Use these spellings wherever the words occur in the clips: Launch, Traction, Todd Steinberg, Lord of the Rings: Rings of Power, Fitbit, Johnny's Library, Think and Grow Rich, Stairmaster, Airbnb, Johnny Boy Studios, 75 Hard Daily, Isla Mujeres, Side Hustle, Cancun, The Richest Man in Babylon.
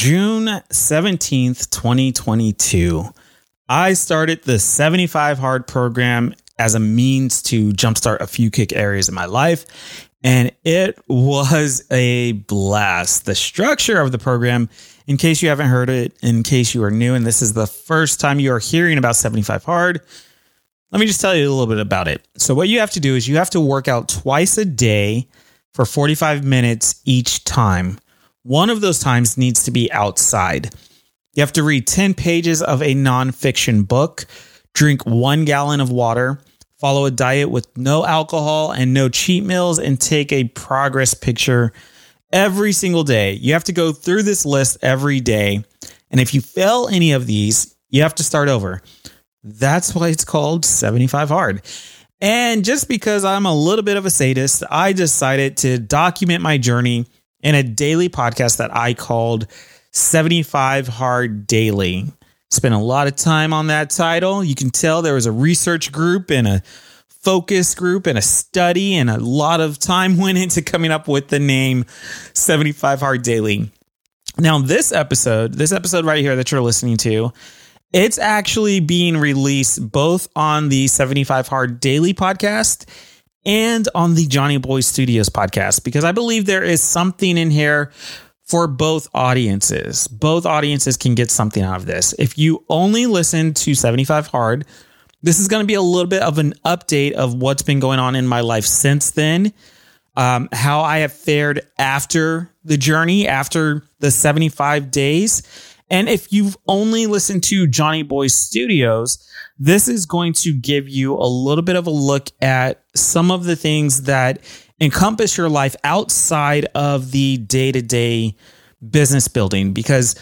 June 17th, 2022, I started the 75 Hard program as a means to jumpstart a few kick areas in my life. And it was a blast. The structure of the program, in case you haven't heard it, in case you are new, and this is the first time you are hearing about 75 Hard, let me just tell you a little bit about it. So what you have to do is you have to work out twice a day for 45 minutes each time. One of those times needs to be outside. You have to read 10 pages of a nonfiction book, drink 1 gallon of water, follow a diet with no alcohol and no cheat meals, and take a progress picture every single day. You have to go through this list every day. And if you fail any of these, you have to start over. That's why it's called 75 Hard. And just because I'm a little bit of a sadist, I decided to document my journey in a daily podcast that I called 75 Hard Daily. Spent a lot of time on that title. You can tell there was a research group and a focus group and a study, and a lot of time went into coming up with the name 75 Hard Daily. Now, this episode right here that you're listening to, it's actually being released both on the 75 Hard Daily podcast and on the Johnny Boy Studios podcast, because I believe there is something in here for both audiences. Both audiences can get something out of this. If you only listen to 75 Hard, this is going to be a little bit of an update of what's been going on in my life since then, how I have fared after the journey, after the 75 days. And if you've only listened to Johnny Boy Studios, this is going to give you a little bit of a look at some of the things that encompass your life outside of the day-to-day business building. Because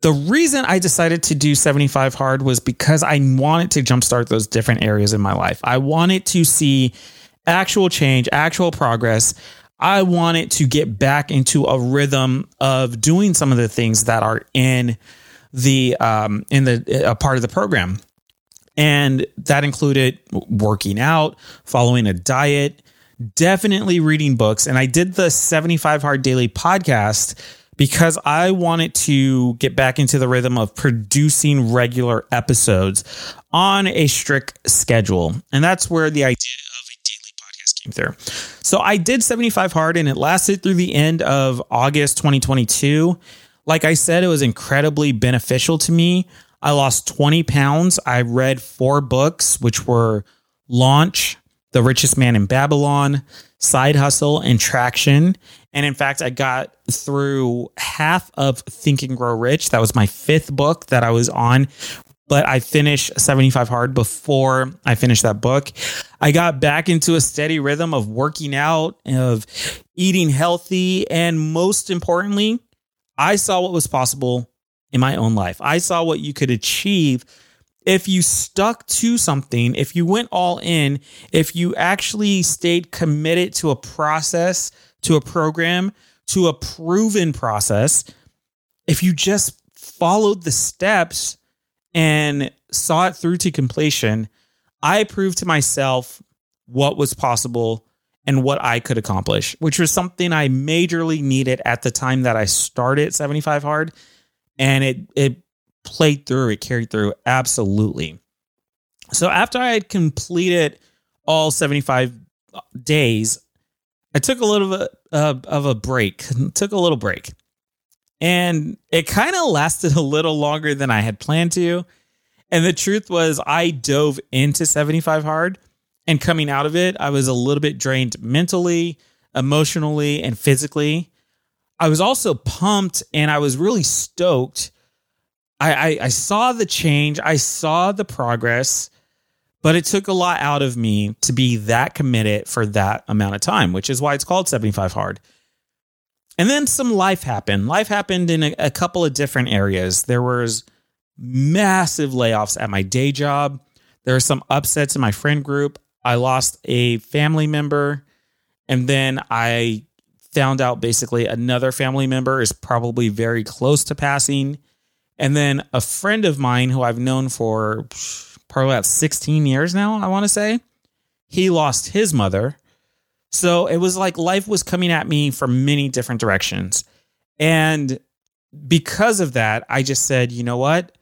the reason I decided to do 75 Hard was because I wanted to jumpstart those different areas in my life. I wanted to see actual change, actual progress. I wanted to get back into a rhythm of doing some of the things that are in the part of the program. And that included working out, following a diet, definitely reading books. And I did the 75 Hard Daily podcast because I wanted to get back into the rhythm of producing regular episodes on a strict schedule. And that's where the idea of a daily podcast came through. So I did 75 Hard, and it lasted through the end of August 2022. Like I said, it was incredibly beneficial to me. I lost 20 pounds. I read 4 books, which were Launch, The Richest Man in Babylon, Side Hustle, and Traction. And in fact, I got through half of Think and Grow Rich. That was my 5th book that I was on, but I finished 75 Hard before I finished that book. I got back into a steady rhythm of working out, of eating healthy, and most importantly, I saw what was possible in my own life. I saw what you could achieve if you stuck to something, if you went all in, if you actually stayed committed to a process, to a program, to a proven process, if you just followed the steps and saw it through to completion, I proved to myself what was possible and what I could accomplish, which was something I majorly needed at the time that I started 75 Hard. And it played through, it carried through. Absolutely. So after I had completed all 75 days, I took a little bit of a break, and it kind of lasted a little longer than I had planned to. And the truth was, I dove into 75 Hard, and coming out of it, I was a little bit drained mentally, emotionally, and physically. I was also pumped, and I was really stoked. I saw the change. I saw the progress, but it took a lot out of me to be that committed for that amount of time, which is why it's called 75 Hard. And then some life happened. Life happened in a couple of different areas. There was massive layoffs at my day job. There were some upsets in my friend group. I lost a family member. And then I found out basically another family member is probably very close to passing. And then a friend of mine who I've known for probably about 16 years now, I want to say, he lost his mother. So it was like life was coming at me from many different directions. And because of that, I just said, you know what?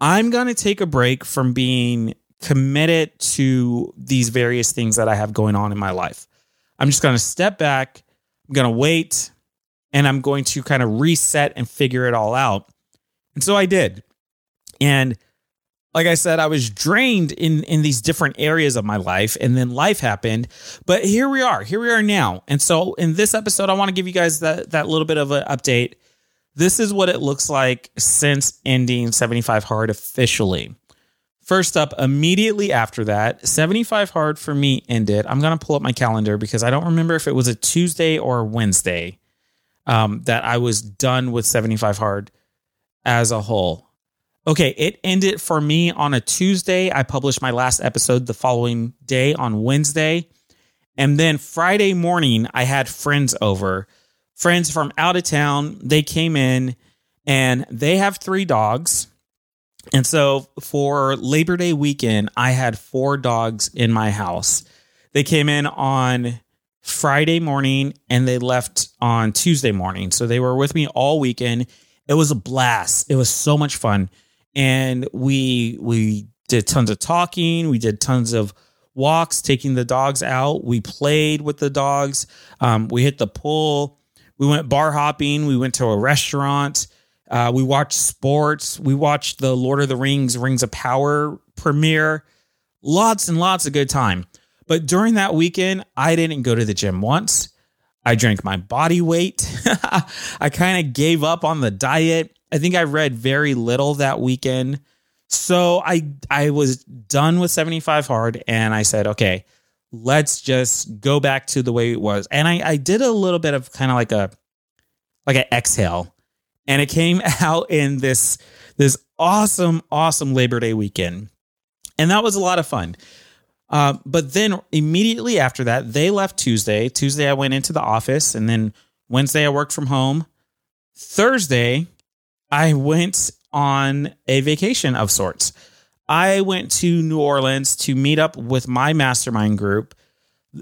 I'm going to take a break from being committed to these various things that I have going on in my life. I'm just going to step back. I'm going to wait, and I'm going to kind of reset and figure it all out. And so I did. And like I said, I was drained in these different areas of my life, and then life happened. But here we are now. And so in this episode, I want to give you guys that little bit of an update. This is what it looks like since ending 75 Hard officially. First up, immediately after that, 75 Hard for me ended. I'm going to pull up my calendar because I don't remember if it was a Tuesday or a Wednesday that I was done with 75 Hard as a whole. Okay, it ended for me on a Tuesday. I published my last episode the following day on Wednesday. And then Friday morning, I had friends over. Friends from out of town. They came in and they have 3 dogs. And so for Labor Day weekend, I had 4 dogs in my house. They came in on Friday morning and they left on Tuesday morning. So they were with me all weekend. It was a blast. It was so much fun. And we did tons of talking. We did tons of walks, taking the dogs out. We played with the dogs. We hit the pool. We went bar hopping. We went to a restaurant. We watched sports. We watched the Lord of the Rings: Rings of Power premiere. Lots and lots of good time. But during that weekend, I didn't go to the gym once. I drank my body weight. I kind of gave up on the diet. I think I read very little that weekend. So I was done with 75 Hard and I said, okay, let's just go back to the way it was. And I did a little bit of kind of like an exhale, and it came out in this awesome, awesome Labor Day weekend. And that was a lot of fun. But then immediately after that, they left Tuesday. Tuesday, I went into the office, and then Wednesday, I worked from home. Thursday, I went on a vacation of sorts. I went to New Orleans to meet up with my mastermind group,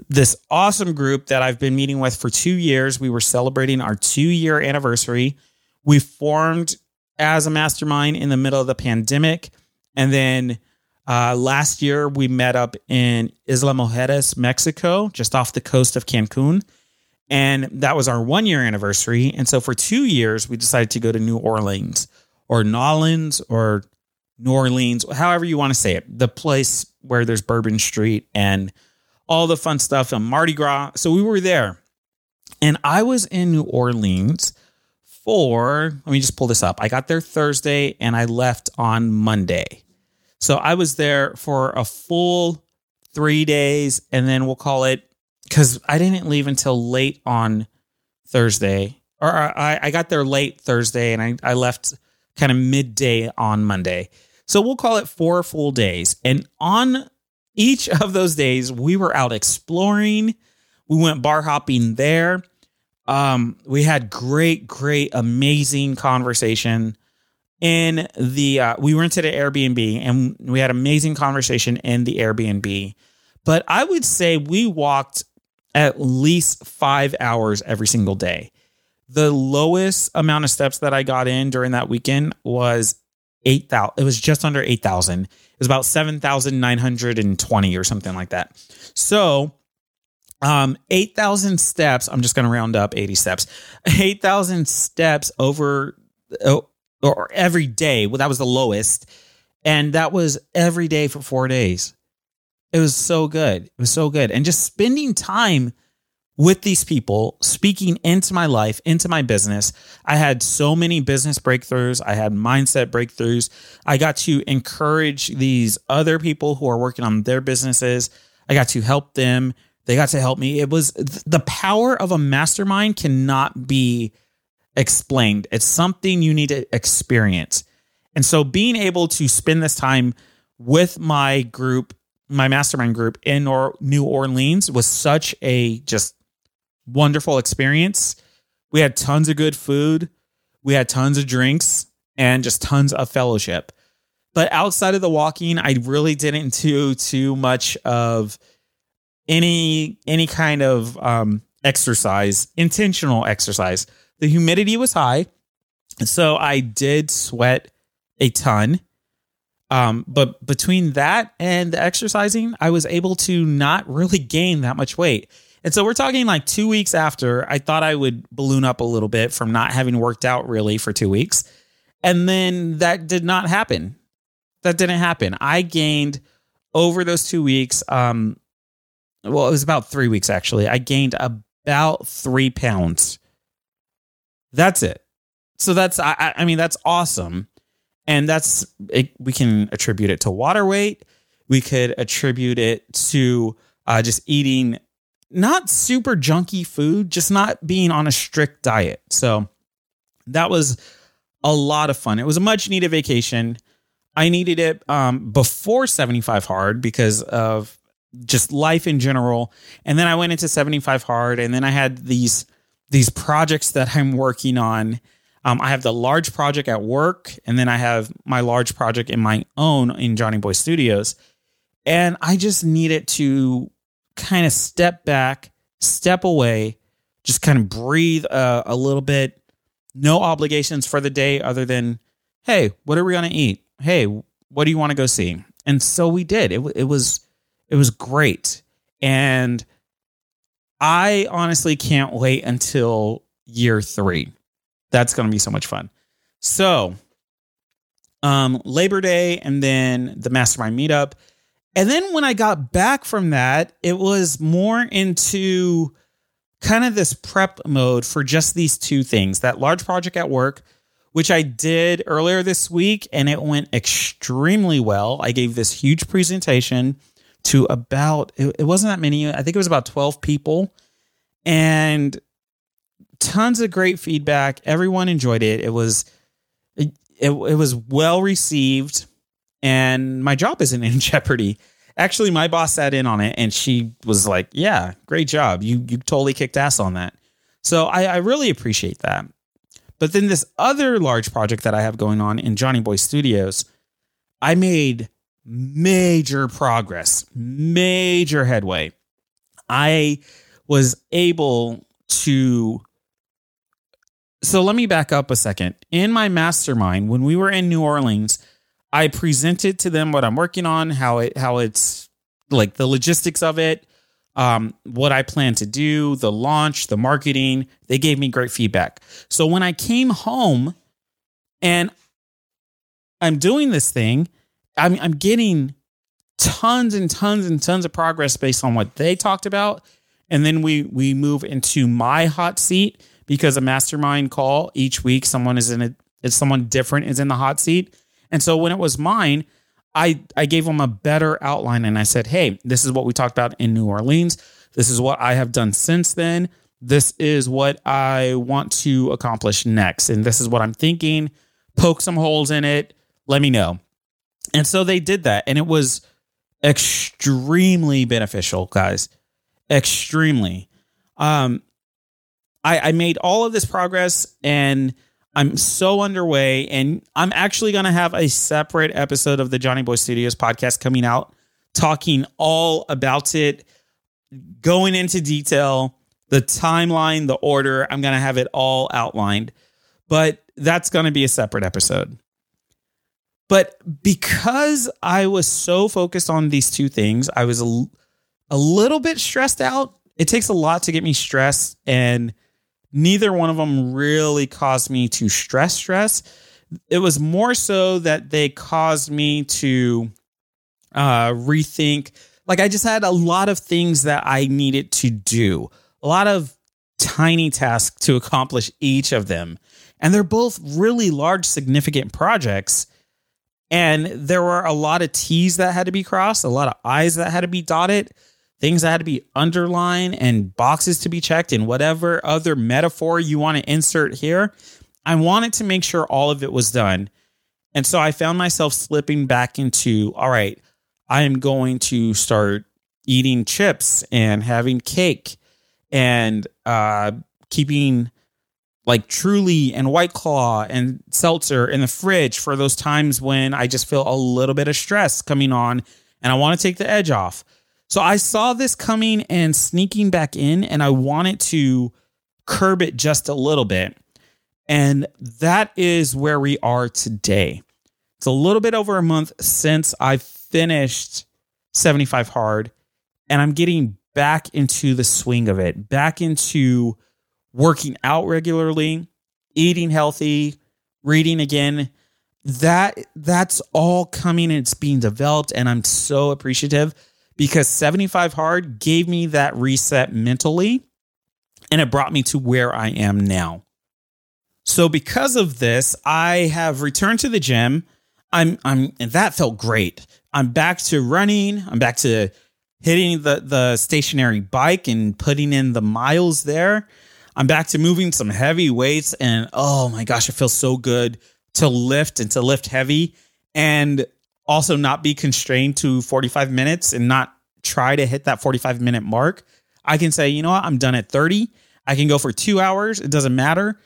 this awesome group that I've been meeting with for 2 years. We were celebrating our 2-year anniversary. We formed as a mastermind in the middle of the pandemic, and then last year, we met up in Isla Mujeres, Mexico, just off the coast of Cancun. And that was our 1-year anniversary. And so for 2 years, we decided to go to New Orleans, however you want to say it. The place where there's Bourbon Street and all the fun stuff and Mardi Gras. So we were there. And I was in New Orleans for, let me just pull this up. I got there Thursday and I left on Monday. So I was there for a full 3 days, and then we'll call it, because I didn't leave until late on Thursday, or I got there late Thursday and I left kind of midday on Monday. So we'll call it 4 full days. And on each of those days, we were out exploring. We went bar hopping there. We had great, amazing conversation. We rented an Airbnb and we had amazing conversation in the Airbnb, but I would say we walked at least 5 hours every single day. The lowest amount of steps that I got in during that weekend was 8,000. It was just under 8,000. It was about 7,920 or something like that. So, 8,000 steps. I'm just going to round up 80 steps, 8,000 steps over every day. Well, that was the lowest. And that was every day for 4 days. It was so good. It was so good. And just spending time with these people, speaking into my life, into my business. I had so many business breakthroughs. I had mindset breakthroughs. I got to encourage these other people who are working on their businesses. I got to help them. They got to help me. It was the power of a mastermind cannot be explained. It's something you need to experience. And so being able to spend this time with my group, my mastermind group in New Orleans was such a just wonderful experience. We had tons of good food. We had tons of drinks and just tons of fellowship. But outside of the walking, I really didn't do too much of any kind of exercise, intentional exercise. The humidity was high, So I did sweat a ton. But between that and the exercising, I was able to not really gain that much weight. And so we're talking like 2 weeks after, I thought I would balloon up a little bit from not having worked out really for 2 weeks. And then that did not happen. That didn't happen. I gained over those 2 weeks. Well, it was about 3 weeks, actually. I gained about 3 pounds. That's it. So that's, I mean, that's awesome. And that's, it, we can attribute it to water weight. We could attribute it to just eating not super junky food, just not being on a strict diet. So that was a lot of fun. It was a much needed vacation. I needed it before 75 Hard because of just life in general. And then I went into 75 Hard, and then I had these projects that I'm working on. I have the large project at work, and then I have my large project in my own in Johnny Boy Studios. And I just needed to kind of step back, step away, just kind of breathe a little bit. No obligations for the day other than, hey, what are we going to eat? Hey, what do you want to go see? And so we did. It was great. And I honestly can't wait until year 3. That's going to be so much fun. So, Labor Day and then the mastermind meetup. And then when I got back from that, it was more into kind of this prep mode for just these two things. That large project at work, which I did earlier this week, and it went extremely well. I gave this huge presentation to about, it wasn't that many. I think it was about 12 people. And tons of great feedback. Everyone enjoyed it. It was well received, and my job isn't in jeopardy. Actually, my boss sat in on it, and she was like, "Yeah, great job. You totally kicked ass on that." So I really appreciate that. But then this other large project that I have going on in Johnny Boy Studios, I made major progress, major headway. I was able to. So let me back up a second. In my mastermind, when we were in New Orleans, I presented to them what I'm working on, how it's like the logistics of it, what I plan to do, the launch, the marketing. They gave me great feedback. So when I came home and I'm doing this thing, I'm getting tons and tons and tons of progress based on what they talked about. And then we move into my hot seat. Because a mastermind call each week, someone different is in the hot seat. And so when it was mine, I gave them a better outline, and I said, hey, this is what we talked about in New Orleans. This is what I have done since then. This is what I want to accomplish next. And this is what I'm thinking. Poke some holes in it. Let me know. And so they did that. And it was extremely beneficial, guys. Extremely. I made all of this progress, and I'm so underway, and I'm actually going to have a separate episode of the Johnny Boy Studios podcast coming out, talking all about it, going into detail, the timeline, the order. I'm going to have it all outlined, but that's going to be a separate episode. But because I was so focused on these two things, I was a little bit stressed out. It takes a lot to get me stressed, and neither one of them really caused me to stress. It was more so that they caused me to rethink. Like, I just had a lot of things that I needed to do, a lot of tiny tasks to accomplish each of them. And they're both really large, significant projects. And there were a lot of T's that had to be crossed, a lot of I's that had to be dotted, things that had to be underlined and boxes to be checked and whatever other metaphor you want to insert here. I wanted to make sure all of it was done. And so I found myself slipping back into, all right, I am going to start eating chips and having cake and keeping like Truly and White Claw and seltzer in the fridge for those times when I just feel a little bit of stress coming on and I want to take the edge off. So I saw this coming and sneaking back in, and I wanted to curb it just a little bit. And that is where we are today. It's a little bit over a month since I finished 75 Hard, and I'm getting back into the swing of it, back into working out regularly, eating healthy, reading again. That's all coming and it's being developed, and I'm so appreciative because 75 Hard gave me that reset mentally, and it brought me to where I am now. So because of this, I have returned to the gym. And that felt great. I'm back to running. I'm back to hitting the stationary bike and putting in the miles there. I'm back to moving some heavy weights, and oh my gosh, it feels so good to lift and to lift heavy and also not be constrained to 45 minutes and not try to hit that 45 minute mark. I can say, you know what? I'm done at 30. I can go for 2 hours. It doesn't matter.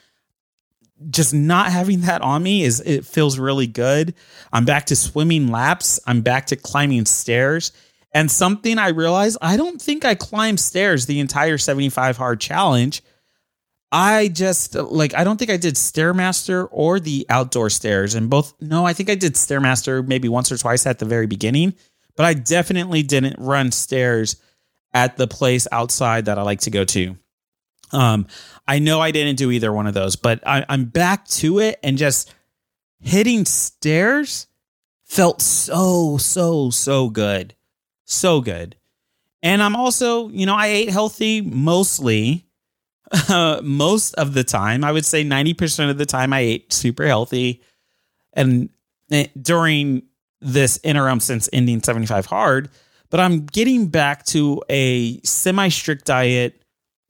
Just not having that on me it feels really good. I'm back to swimming laps. I'm back to climbing stairs. And something I realized, I don't think I climbed stairs the entire 75 Hard Challenge. I don't think I did Stairmaster or the outdoor stairs. I think I did Stairmaster maybe once or twice at the very beginning. But I definitely didn't run stairs at the place outside that I like to go to. I know I didn't do either one of those, but I'm back to it, and just hitting stairs felt so, so, so good. So good. And I'm also, I ate healthy mostly. Most of the time, I would say 90% of the time I ate super healthy. And during this interim since ending 75 Hard, but I'm getting back to a semi-strict diet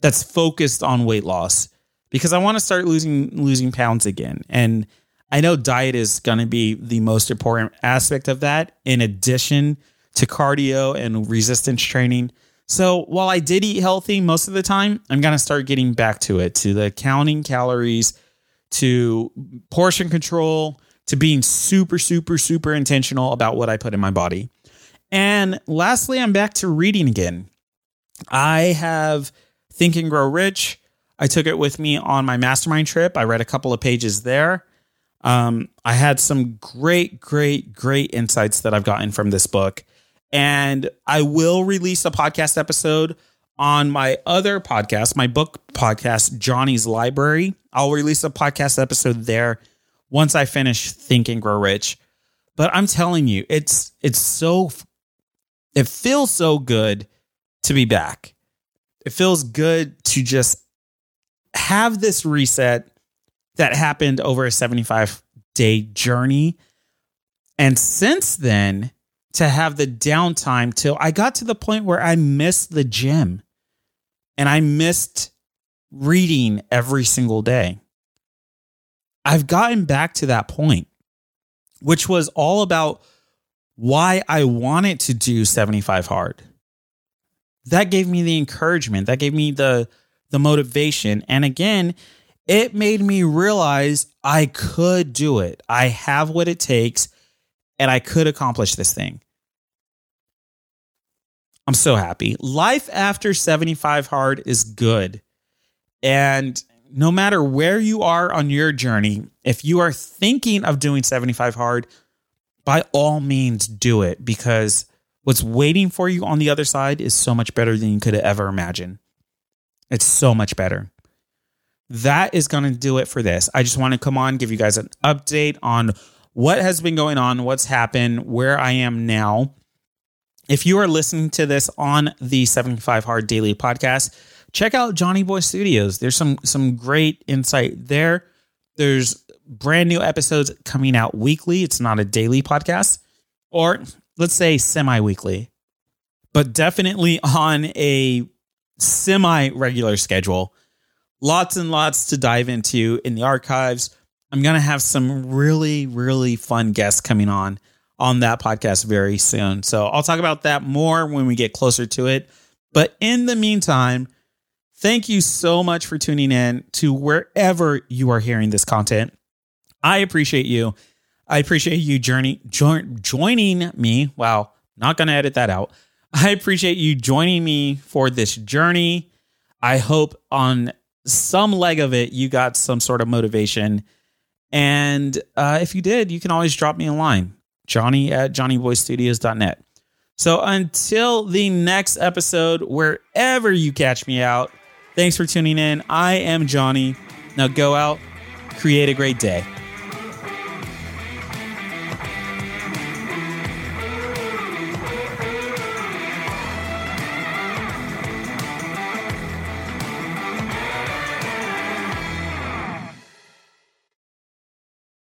that's focused on weight loss because I want to start losing pounds again. And I know diet is going to be the most important aspect of that, in addition to cardio and resistance training. So while I did eat healthy most of the time, I'm going to start getting back to it, to the counting calories, to portion control, to being super, super, super intentional about what I put in my body. And lastly, I'm back to reading again. I have Think and Grow Rich. I took it with me on my mastermind trip. I read a couple of pages there. I had some great, great, great insights that I've gotten from this book. And I will release a podcast episode on my other podcast, my book podcast, Johnny's Library. I'll release a podcast episode there once I finish Think and Grow Rich. But I'm telling you, it feels so good to be back. It feels good to just have this reset that happened over a 75-day journey. And since then, to have the downtime till I got to the point where I missed the gym and I missed reading every single day. I've gotten back to that point, which was all about why I wanted to do 75 Hard. That gave me the encouragement. That gave me the motivation. And again, it made me realize I could do it. I have what it takes and I could accomplish this thing. I'm so happy. Life after 75 Hard is good. And no matter where you are on your journey, if you are thinking of doing 75 Hard, by all means do it, because what's waiting for you on the other side is so much better than you could ever imagine. It's so much better. That is going to do it for this. I just want to come on, give you guys an update on what has been going on, what's happened, where I am now. If you are listening to this on the 75 Hard Daily podcast, check out Johnny Boy Studios. There's some great insight there. There's brand new episodes coming out weekly. It's not a daily podcast, or let's say semi-weekly, but definitely on a semi-regular schedule. Lots and lots to dive into in the archives. I'm going to have some really, really fun guests coming on that podcast very soon. So I'll talk about that more when we get closer to it. But in the meantime, thank you so much for tuning in to wherever you are hearing this content. I appreciate you. I appreciate you joining me. Wow, not going to edit that out. I appreciate you joining me for this journey. I hope on some leg of it, you got some sort of motivation. And if you did, you can always drop me a line, johnny@johnnyboystudios.net. So until the next episode, wherever you catch me out, thanks for tuning in. I am Johnny. Now go out, create a great day.